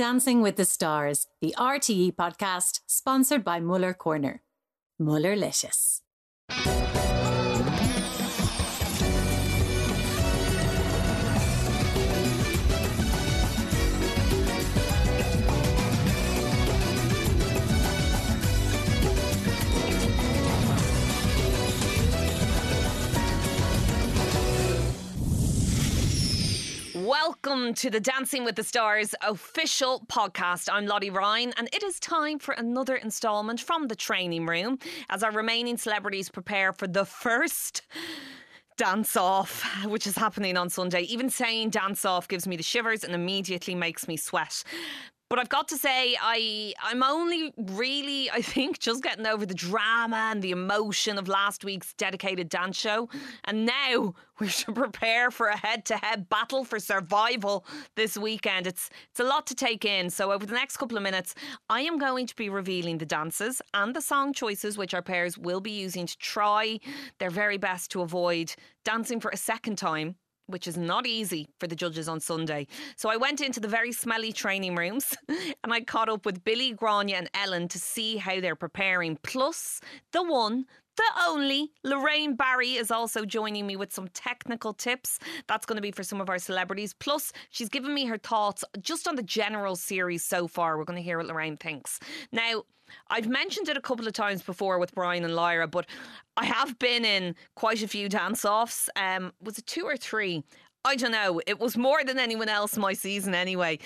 Dancing with the Stars, the RTE podcast, sponsored by Muller Corner. Mullerlicious. Welcome to the Dancing with the Stars official podcast. I'm Lottie Ryan, and it is time for another instalment from the training room as our remaining celebrities prepare for the first dance-off, which is happening on Sunday. Even saying dance-off gives me the shivers and immediately makes me sweat. But I've got to say, I'm only really, I think, just getting over the drama and the emotion of last week's dedicated dance show. And now we should prepare for a head-to-head battle for survival this weekend. It's a lot to take in. So over the next couple of minutes, I am going to be revealing the dances and the song choices which our pairs will be using to try their very best to avoid dancing for a second time, which is not easy for the judges on Sunday. So I went into the very smelly training rooms and I caught up with Billy, Grania and Ellen to see how they're preparing. Plus, the one, the only, Lorraine Barry is also joining me with some technical tips. That's going to be for some of our celebrities. Plus, she's given me her thoughts just on the general series so far. We're going to hear what Lorraine thinks. Now, I've mentioned it a couple of times before with Brian and Lyra, but I have been in quite a few dance-offs. Was it 2 or 3? I don't know. It was more than anyone else my season anyway.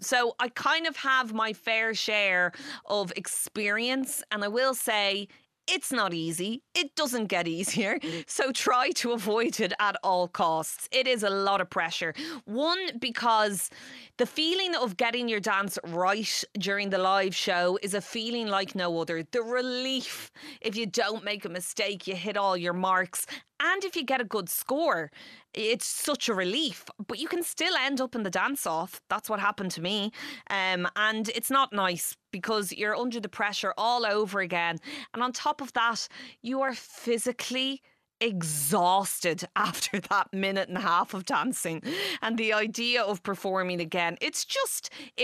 So I kind of have my fair share of experience, and I will say it's not easy. It doesn't get easier. So try to avoid it at all costs. It is a lot of pressure. One, because the feeling of getting your dance right during the live show is a feeling like no other. The relief if you don't make a mistake, you hit all your marks. And if you get a good score, it's such a relief. But you can still end up in the dance-off. That's what happened to me. And it's not nice because you're under the pressure all over again. And on top of that, you are physically exhausted after that minute and a half of dancing. And the idea of performing again, it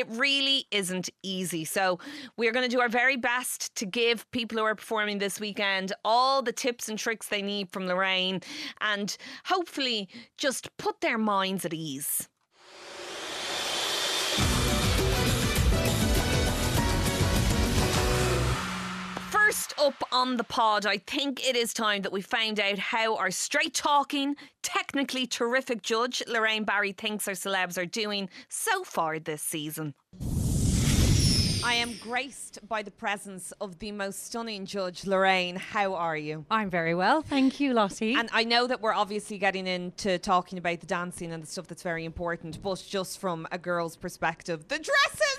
really isn't easy. So we're going to do our very best to give people who are performing this weekend all the tips and tricks they need from Lorraine and hopefully just put their minds at ease. First up on the pod, I think it is time that we found out how our straight-talking, technically terrific judge, Lorraine Barry, thinks our celebs are doing so far this season. I am graced by the presence of the most stunning judge, Lorraine. How are you? I'm very well, thank you, Lottie. And I know that we're obviously getting into talking about the dancing and the stuff that's very important, but just from a girl's perspective, the dresses!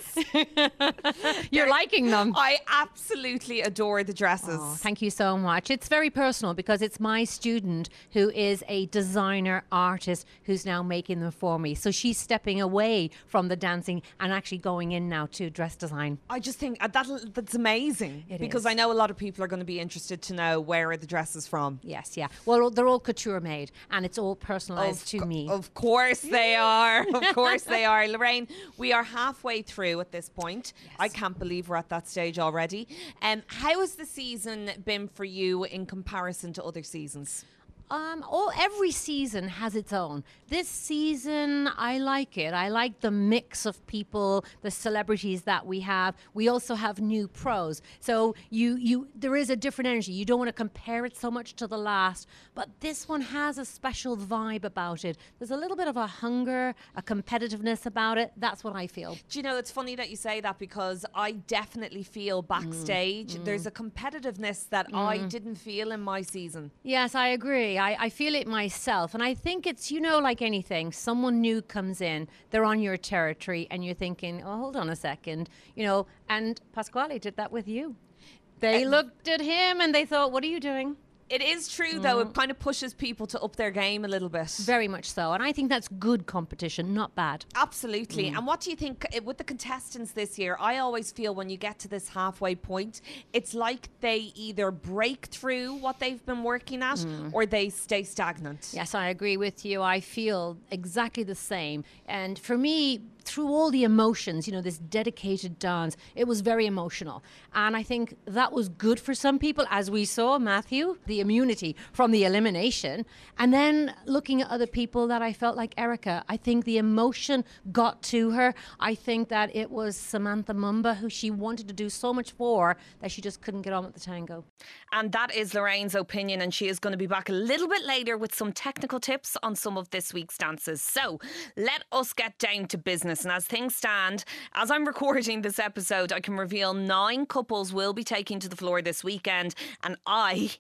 You're liking them. I absolutely adore the dresses. Oh, thank you so much. It's very personal because it's my student who is a designer artist who's now making them for me. So she's stepping away from the dancing and actually going in now to dress design. I just think that's amazing. Because I know a lot of people are going to be interested to know where are the dresses from. Yes, yeah. Well, they're all couture made and it's all personalised to me. Of course they are. Of course they are. Lorraine, we are halfway through at this point. Yes. I can't believe we're at that stage already. How has the season been for you in comparison to other seasons? Every season has its own. This season, I like it. I like the mix of people, the celebrities that we have. We also have new pros. So there is a different energy. You don't want to compare it so much to the last, but this one has a special vibe about it. There's a little bit of a hunger, a competitiveness about it. That's what I feel. Do you know, it's funny that you say that because I definitely feel backstage. There's a competitiveness that I didn't feel in my season. Yes, I agree. I feel it myself, and I think it's, like anything, someone new comes in, they're on your territory and you're thinking, oh, hold on a second, and Pasquale did that with you. They looked at him and they thought, what are you doing? It is true, though. It kind of pushes people to up their game a little bit. Very much so. And I think that's good competition, not bad. Absolutely. And what do you think with the contestants this year? I always feel when you get to this halfway point, it's like they either break through what they've been working at or they stay stagnant. Yes, I agree with you. I feel exactly the same. And for me, through all the emotions, you know, this dedicated dance. It was very emotional. And I think that was good for some people, as we saw, Matthew, the immunity from the elimination. And then looking at other people that I felt like Erica, I think the emotion got to her. I think that it was Samantha Mumba, who she wanted to do so much for, that she just couldn't get on with the tango. And that is Lorraine's opinion, and she is going to be back a little bit later with some technical tips on some of this week's dances. So let us get down to business. And as things stand, as I'm recording this episode, I can reveal 9 couples will be taking to the floor this weekend, and I'm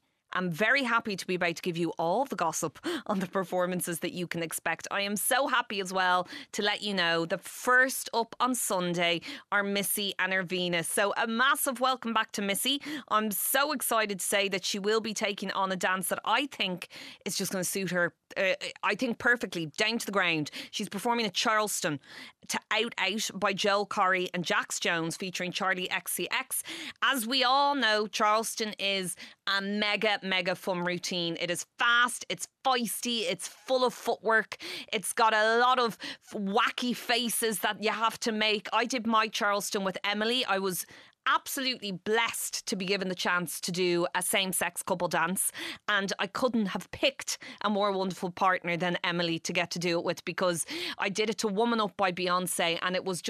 very happy to be about to give you all the gossip on the performances that you can expect. I am so happy as well to let you know that first up on Sunday are Missy and Irvina. So a massive welcome back to Missy. I'm so excited to say that she will be taking on a dance that I think is just going to suit her, I think perfectly, down to the ground. She's performing at Charleston to Out Out by Joel Corry and Jax Jones featuring Charlie XCX. As we all know, Charleston is a mega fun routine. It is fast, it's feisty, it's full of footwork, it's got a lot of wacky faces that you have to make. I did my Charleston with Emily. I was absolutely blessed to be given the chance to do a same-sex couple dance, and I couldn't have picked a more wonderful partner than Emily to get to do it with, because I did it to Woman Up by Beyonce, and it was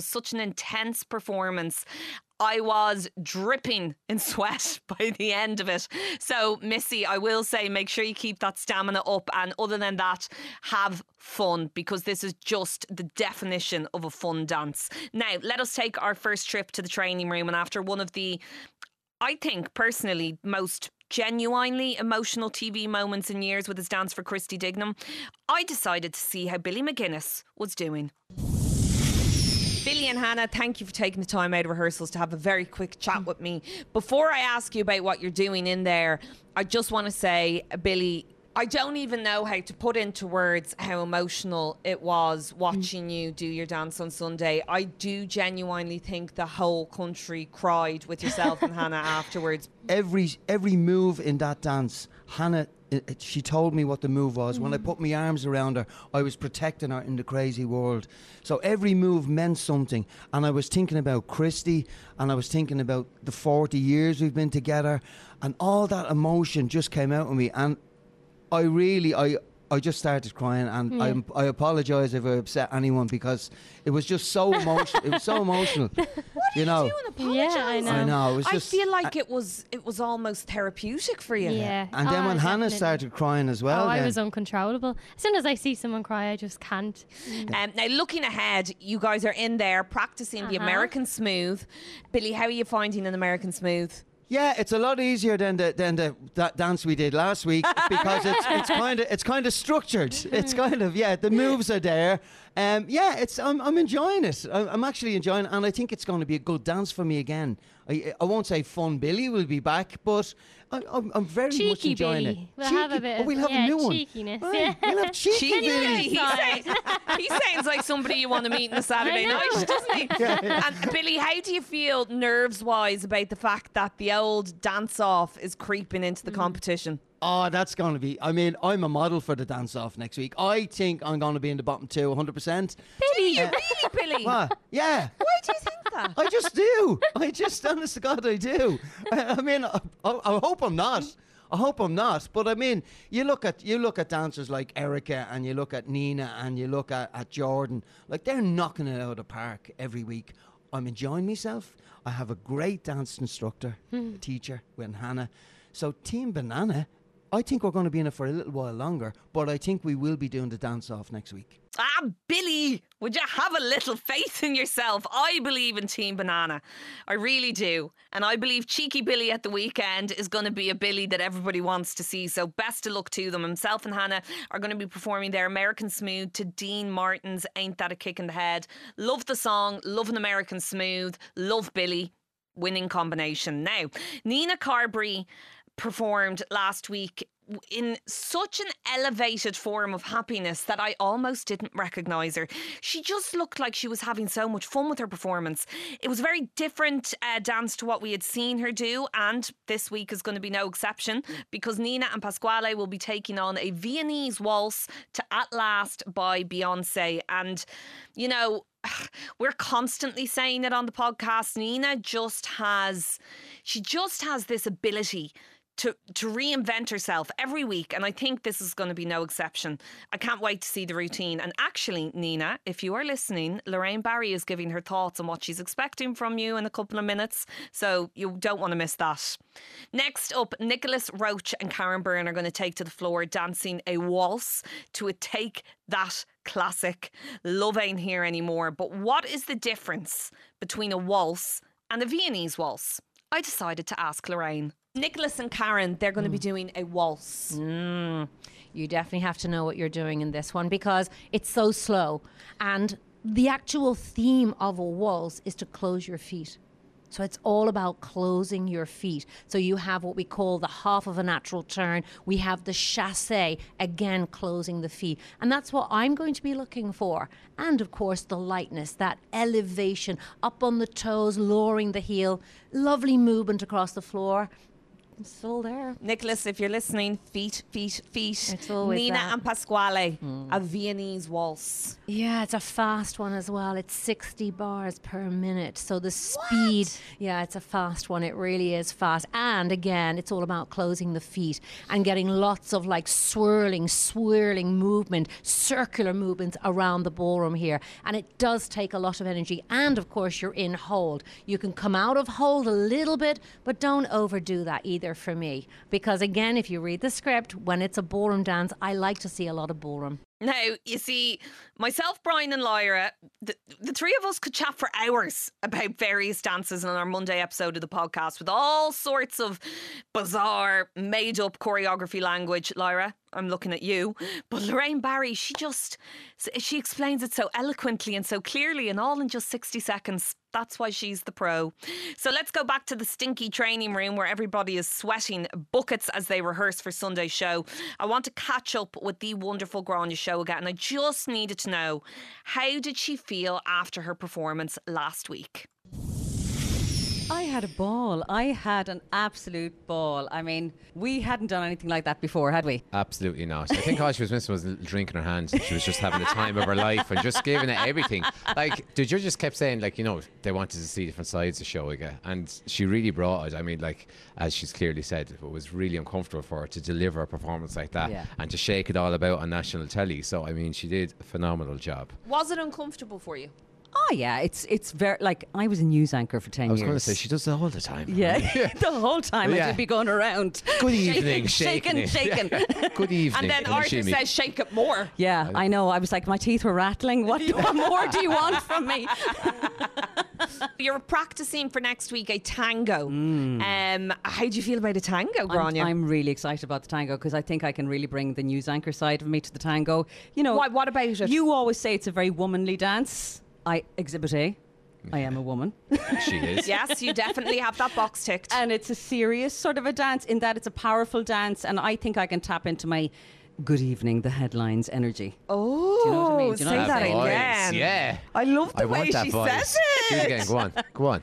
such an intense performance. I was dripping in sweat by the end of it. So Missy, I will say, make sure you keep that stamina up, and other than that, have fun, because this is just the definition of a fun dance. Now, let us take our first trip to the training room, and after one of the, I think personally, most genuinely emotional TV moments in years with his dance for Christy Dignam, I decided to see how Billy McGuinness was doing. Billy and Hannah, thank you for taking the time out of rehearsals to have a very quick chat with me. Before I ask you about what you're doing in there, I just want to say, Billy, I don't even know how to put into words how emotional it was watching you do your dance on Sunday. I do genuinely think the whole country cried with yourself and Hannah afterwards. Every move in that dance, Hannah, she told me what the move was. When I put my arms around her, I was protecting her in the crazy world. So every move meant something. And I was thinking about Christy, and I was thinking about the 40 years we've been together, and all that emotion just came out of me. And I really, I just started crying, and I apologise if I upset anyone, because it was just so emotional. It was so emotional. What are you doing? Yeah, I know. It was just, I feel like it was almost therapeutic for you. Yeah. And then when Hannah started crying as well, I was uncontrollable. As soon as I see someone cry, I just can't. Now, looking ahead, you guys are in there practising the American Smooth. Billy, how are you finding an American Smooth? Yeah, it's a lot easier than that dance we did last week, because it's kind of structured. It's kind of, yeah, the moves are there. Yeah, I'm enjoying it. I'm actually enjoying it, and I think it's going to be a good dance for me again. I won't say Fun Billy will be back, but I'm very cheeky much enjoying Billy. It. We'll have a bit. We'll have a new one. Cheekiness. Right. Yeah. We'll have cheeky Billy. He sounds like somebody you want to meet on a Saturday night, doesn't he? Yeah. And Billy, how do you feel nerves-wise about the fact that the old dance-off is creeping into the competition? Oh, that's going to be... I mean, I'm a model for the dance-off next week. I think I'm going to be in the bottom 2, 100%. Billy, you really, Billy? What? Yeah. Why do you think that? I just do. Honest to God, I do. I mean, I hope I'm not. But I mean, you look at dancers like Erica, and you look at Nina, and you look at Jordan. Like, they're knocking it out of the park every week. I'm enjoying myself. I have a great dance instructor, a teacher, with Hannah. So Team Banana... I think we're going to be in it for a little while longer, but I think we will be doing the dance-off next week. Ah, Billy, would you have a little faith in yourself? I believe in Team Banana. I really do. And I believe Cheeky Billy at the weekend is going to be a Billy that everybody wants to see. So best of luck to them. Himself and Hannah are going to be performing their American Smooth to Dean Martin's Ain't That a Kick in the Head. Love the song, love an American Smooth, love Billy. Winning combination. Now, Nina Carberry performed last week in such an elevated form of happiness that I almost didn't recognise her. She just looked like she was having so much fun with her performance. It was a very different dance to what we had seen her do, and this week is going to be no exception, because Nina and Pasquale will be taking on a Viennese waltz to At Last by Beyonce. And, you know, we're constantly saying it on the podcast. Nina just has, she just has this ability to reinvent herself every week. And I think this is going to be no exception. I can't wait to see the routine. And actually, Nina, if you are listening, Lorraine Barry is giving her thoughts on what she's expecting from you in a couple of minutes. So you don't want to miss that. Next up, Nicholas Roach and Karen Byrne are going to take to the floor dancing a waltz to a Take That classic. Love Ain't Here Anymore. But what is the difference between a waltz and a Viennese waltz? I decided to ask Lorraine. Nicholas and Karen, they're going to be doing a waltz. You definitely have to know what you're doing in this one because it's so slow. And the actual theme of a waltz is to close your feet. So it's all about closing your feet. So you have what we call the half of a natural turn. We have the chassé, again, closing the feet. And that's what I'm going to be looking for. And of course, the lightness, that elevation, up on the toes, lowering the heel, lovely movement across the floor. It's still there. Nicholas, if you're listening, feet, feet, feet. It's always Nina that. And Pasquale, a Viennese waltz. Yeah, it's a fast one as well. It's 60 bars per minute. So the speed, yeah, it's a fast one. It really is fast. And again, it's all about closing the feet and getting lots of like swirling movement, circular movements around the ballroom here. And it does take a lot of energy. And of course, you're in hold. You can come out of hold a little bit, but don't overdo that either. For me, because again, if you read the script, when it's a ballroom dance, I like to see a lot of ballroom. Now, you see, myself, Brian and Lyra, the three of us could chat for hours about various dances on our Monday episode of the podcast with all sorts of bizarre, made-up choreography language. Lyra, I'm looking at you. But Lorraine Barry, she explains it so eloquently and so clearly and all in just 60 seconds. That's why she's the pro. So let's go back to the stinky training room where everybody is sweating buckets as they rehearse for Sunday's show. I want to catch up with the wonderful Grania Seoige, and I just needed to know, how did she feel after her performance last week? I had a ball. I had an absolute ball. I mean, we hadn't done anything like that before, had we? Absolutely not. I think all she was missing was a drink in her hand. She was just having the time of her life and just giving it everything. Like, the judges kept saying, like, you know, they wanted to see different sides of Seoige. And she really brought it. I mean, like, as she's clearly said, it was really uncomfortable for her to deliver a performance like that and to shake it all about on national telly. So, I mean, she did a phenomenal job. Was it uncomfortable for you? Oh yeah, it's very, like, I was a news anchor for 10 years. I was going to say, she does it all the time. Yeah, the whole time. Yeah. I should be going around. Good evening, shaking. Yeah. Good evening. And then Arty says, shake it more. Yeah, I know. I was like, my teeth were rattling. What more do you want from me? You're practicing for next week a tango. How do you feel about a tango, Grania? I'm really excited about the tango because I think I can really bring the news anchor side of me to the tango. You know, what about it? You always say it's a very womanly dance. I exhibit A. I am a woman. She is. Yes, you definitely have that box ticked. And it's a serious sort of a dance in that it's a powerful dance, and I think I can tap into my good evening, the headlines energy. Oh, do you know what I mean? Do you know that again? Yeah. I love the way she says it. Again, go on.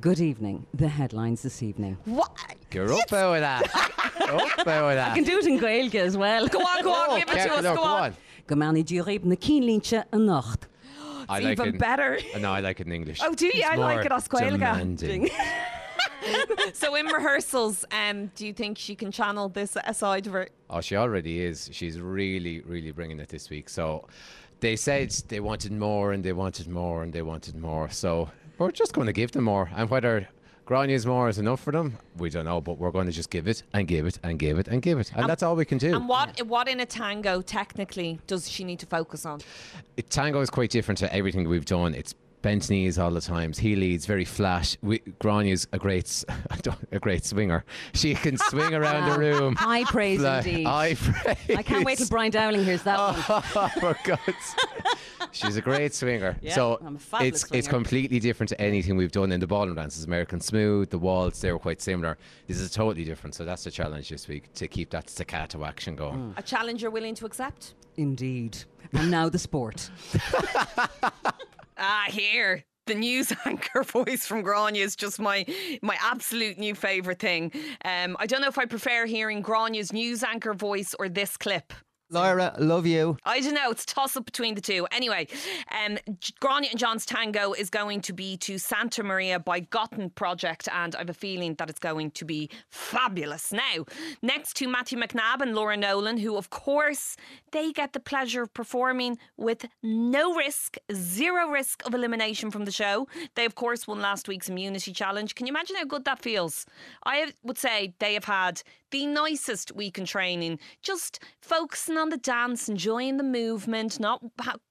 Good evening, the headlines this evening. What? You're up over that. I can do it in Gaelic as well. Go on, give it to us. Go on. I like even it better. No, I like it in English. Oh, do you? I like it as demanding. So in rehearsals, do you think she can channel this aside of her? Oh, she already is. She's really, really bringing it this week. So they said they wanted more and they wanted more and they wanted more. So we're just going to give them more. And whether Grania's more is enough for them, we don't know, but we're going to just give it and give it and give it and give it. And that's all we can do. And what in a tango, technically, does she need to focus on? Tango is quite different to everything we've done. It's bent knees all the time, heel leads, very flat. Grania's a great swinger. She can swing around the room. High praise indeed. I can't wait till Brian Dowling hears that one. Oh, for God's She's a great swinger. Yeah, so I'm a fabulous swinger. It's completely different to anything we've done in the ballroom dances. American Smooth, the waltz, they were quite similar. This is totally different. So that's the challenge this week, to keep that staccato action going. A challenge you're willing to accept? Indeed. And now the sport. Here. The news anchor voice from Grania is just my absolute new favourite thing. I don't know if I prefer hearing Grania's news anchor voice or this clip. Lyra, love you. I don't know. It's a toss up between the two. Anyway, Grania and John's tango is going to be to Santa Maria by Gotten Project, and I have a feeling that it's going to be fabulous. Now, next to Matthew McNabb and Laura Nolan, who, of course, they get the pleasure of performing with no risk, zero risk of elimination from the show. They, of course, won last week's immunity challenge. Can you imagine how good that feels? I would say they have had the nicest week in training, just focusing on the dance, enjoying the movement, not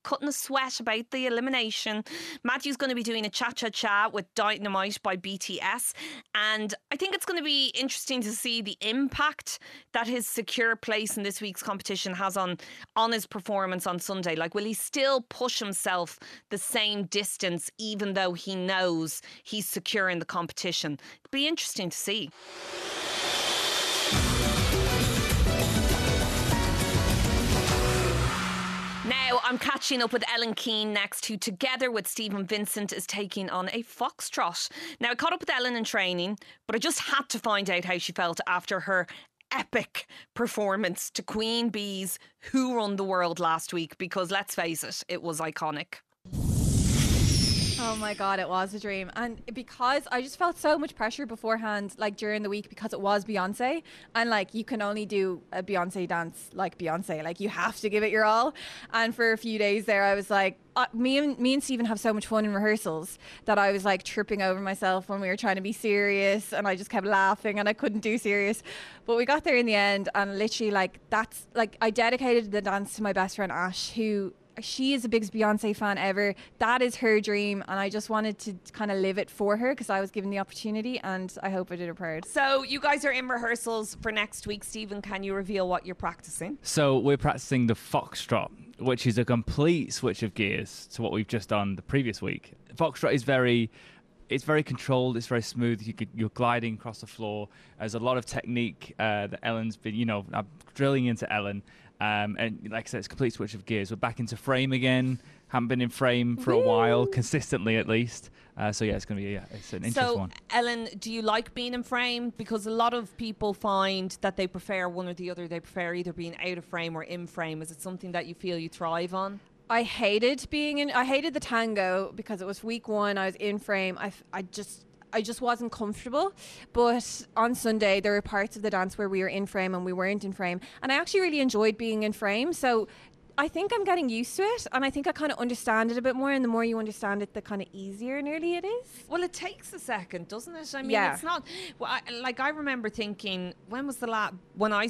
cutting a sweat about the elimination. Matthew's going to be doing a cha-cha-cha with Dynamite by BTS, and I think it's going to be interesting to see the impact that his secure place in this week's competition has on his performance on Sunday. Like, will he still push himself the same distance even though he knows he's secure in the competition? It'll be interesting to see. Now I'm catching up with Ellen Keane next, who together with Steven Vincent is taking on a foxtrot. Now I caught up with Ellen in training, but I just had to find out how she felt after her epic performance to Queen Bee's Who Run the World last week, because let's face it, it was iconic. Oh my God, it was a dream. And because I just felt so much pressure beforehand, like during the week, because it was Beyonce, and like you can only do a Beyonce dance like Beyonce, like you have to give it your all. And for a few days there I was like, me and Steven have so much fun in rehearsals that I was like tripping over myself when we were trying to be serious, and I just kept laughing and I couldn't do serious. But we got there in the end, and literally like that's like I dedicated the dance to my best friend Ash, who she is the biggest Beyonce fan ever. That is her dream, and I just wanted to kind of live it for her because I was given the opportunity, and I hope I did it proud. So you guys are in rehearsals for next week. Stephen, can you reveal what you're practicing? So we're practicing the foxtrot, which is a complete switch of gears to what we've just done the previous week. Foxtrot is very controlled, it's very smooth. You're gliding across the floor. There's a lot of technique that Ellen's been, I'm drilling into Ellen. And like I said, it's a complete switch of gears. We're back into frame again. Haven't been in frame for a while, consistently at least. So it's going to be it's an interesting one. So, Ellen, do you like being in frame? Because a lot of people find that they prefer one or the other. They prefer either being out of frame or in frame. Is it something that you feel you thrive on? I hated the tango because it was week one. I was in frame. I just wasn't comfortable. But on Sunday there were parts of the dance where we were in frame and we weren't in frame, and I actually really enjoyed being in frame. So I think I'm getting used to it, and I think I kind of understand it a bit more, and the more you understand it, the kind of easier nearly it is. Well, it takes a second, doesn't it? I mean, yeah. It's not... Well, I remember thinking, when I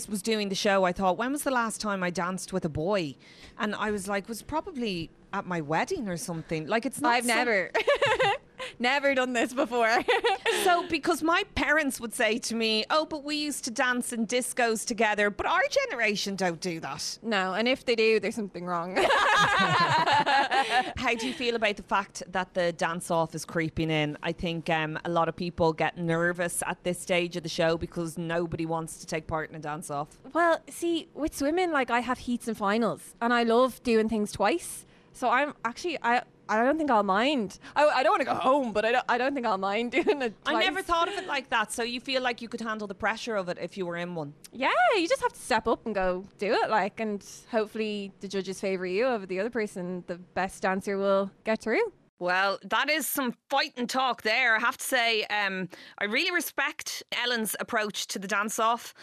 was doing the show, I thought, when was the last time I danced with a boy? And I was like, was probably at my wedding or something. Like, it's not... Never done this before. So, because my parents would say to me, oh, but we used to dance in discos together, but our generation don't do that. No, and if they do, there's something wrong. How do you feel about the fact that the dance-off is creeping in? I think a lot of people get nervous at this stage of the show because nobody wants to take part in a dance-off. Well, see, with swimming, like, I have heats and finals, and I love doing things twice. So I don't think I'll mind. I don't want to go home, but I don't think I'll mind doing it twice. I never thought of it like that. So you feel like you could handle the pressure of it if you were in one? Yeah, you just have to step up and go do it, like, and hopefully the judges favour you over the other person. The best dancer will get through. Well, that is some fighting talk there. I have to say, I really respect Ellen's approach to the dance-off.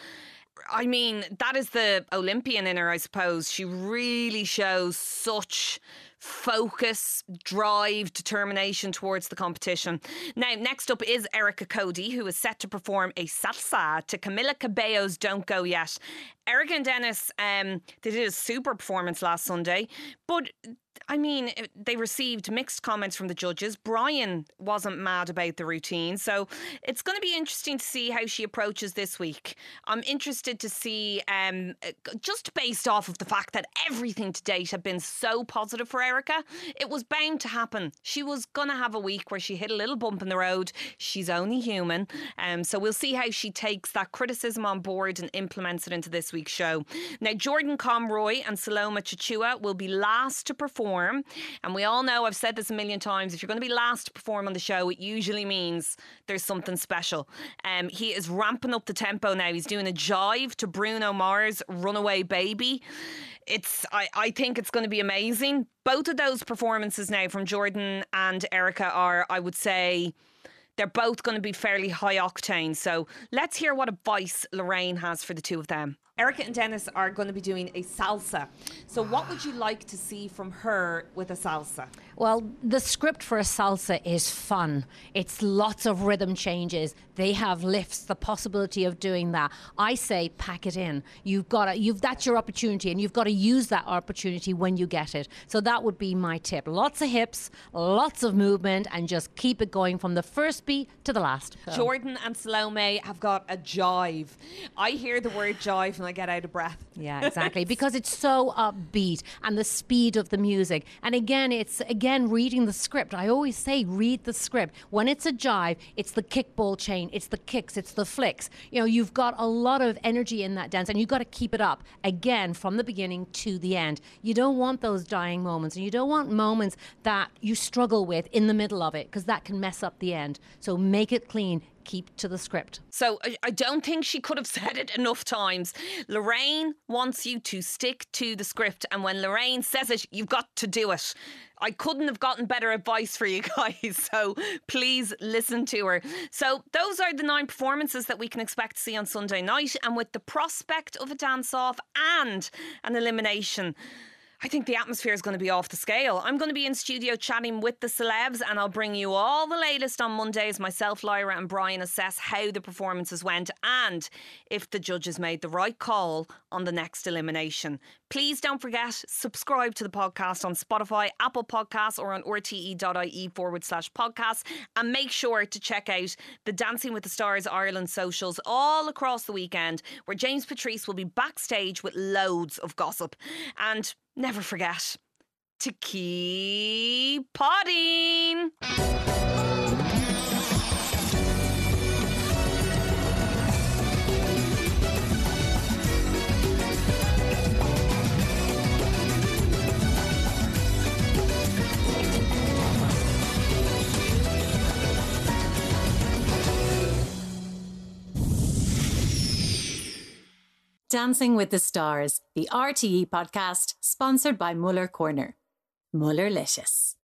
I mean, that is the Olympian in her, I suppose. She really shows such focus, drive, determination towards the competition. Now, next up is Erica Cody, who is set to perform a salsa to Camila Cabello's Don't Go Yet. Erica and Dennis, they did a super performance last Sunday, but I mean, they received mixed comments from the judges. Brian wasn't mad about the routine, so it's going to be interesting to see how she approaches this week. I'm interested to see, just based off of the fact that everything to date had been so positive for Erica, it was bound to happen. She was going to have a week where she hit a little bump in the road. She's only human. So we'll see how she takes that criticism on board and implements it into this week's show. Now, Jordan Comroy and Saloma Chichua will be last to perform. And we all know, I've said this a million times, if you're going to be last to perform on the show, it usually means there's something special. He is ramping up the tempo now. He's doing a jive to Bruno Mars' Runaway Baby. I think it's going to be amazing. Both of those performances now from Jordan and Erica are, I would say, they're both going to be fairly high octane. So let's hear what advice Lorraine has for the two of them. Erica and Dennis are going to be doing a salsa. So what would you like to see from her with a salsa? Well, the script for a salsa is fun. It's lots of rhythm changes. They have lifts, the possibility of doing that. I say pack it in. That's your opportunity, and you've got to use that opportunity when you get it. So that would be my tip. Lots of hips, lots of movement, and just keep it going from the first beat to the last. So. Jordan and Salome have got a jive. I hear the word jive and I get out of breath. Yeah, exactly. Because it's so upbeat, and the speed of the music. And again, it's reading the script. I always say read the script. When it's a jive, it's the kickball chain, it's the kicks, it's the flicks. You know, you've got a lot of energy in that dance, and you've got to keep it up, again, from the beginning to the end. You don't want those dying moments, and you don't want moments that you struggle with in the middle of it, because that can mess up the end. So make it clean. Keep to the script. So I don't think she could have said it enough times. Lorraine wants you to stick to the script, and when Lorraine says it, you've got to do it. I couldn't have gotten better advice for you guys, so please listen to her. So those are the 9 performances that we can expect to see on Sunday night, and with the prospect of a dance-off and an elimination, I think the atmosphere is going to be off the scale. I'm going to be in studio chatting with the celebs, and I'll bring you all the latest on Monday as myself, Lyra and Brian assess how the performances went and if the judges made the right call on the next elimination. Please don't forget, subscribe to the podcast on Spotify, Apple Podcasts or on rte.ie/podcast, and make sure to check out the Dancing with the Stars Ireland socials all across the weekend, where James Patrice will be backstage with loads of gossip. And never forget to keep podding. Dancing with the Stars, the RTE podcast, sponsored by Muller Corner. Mullerlicious.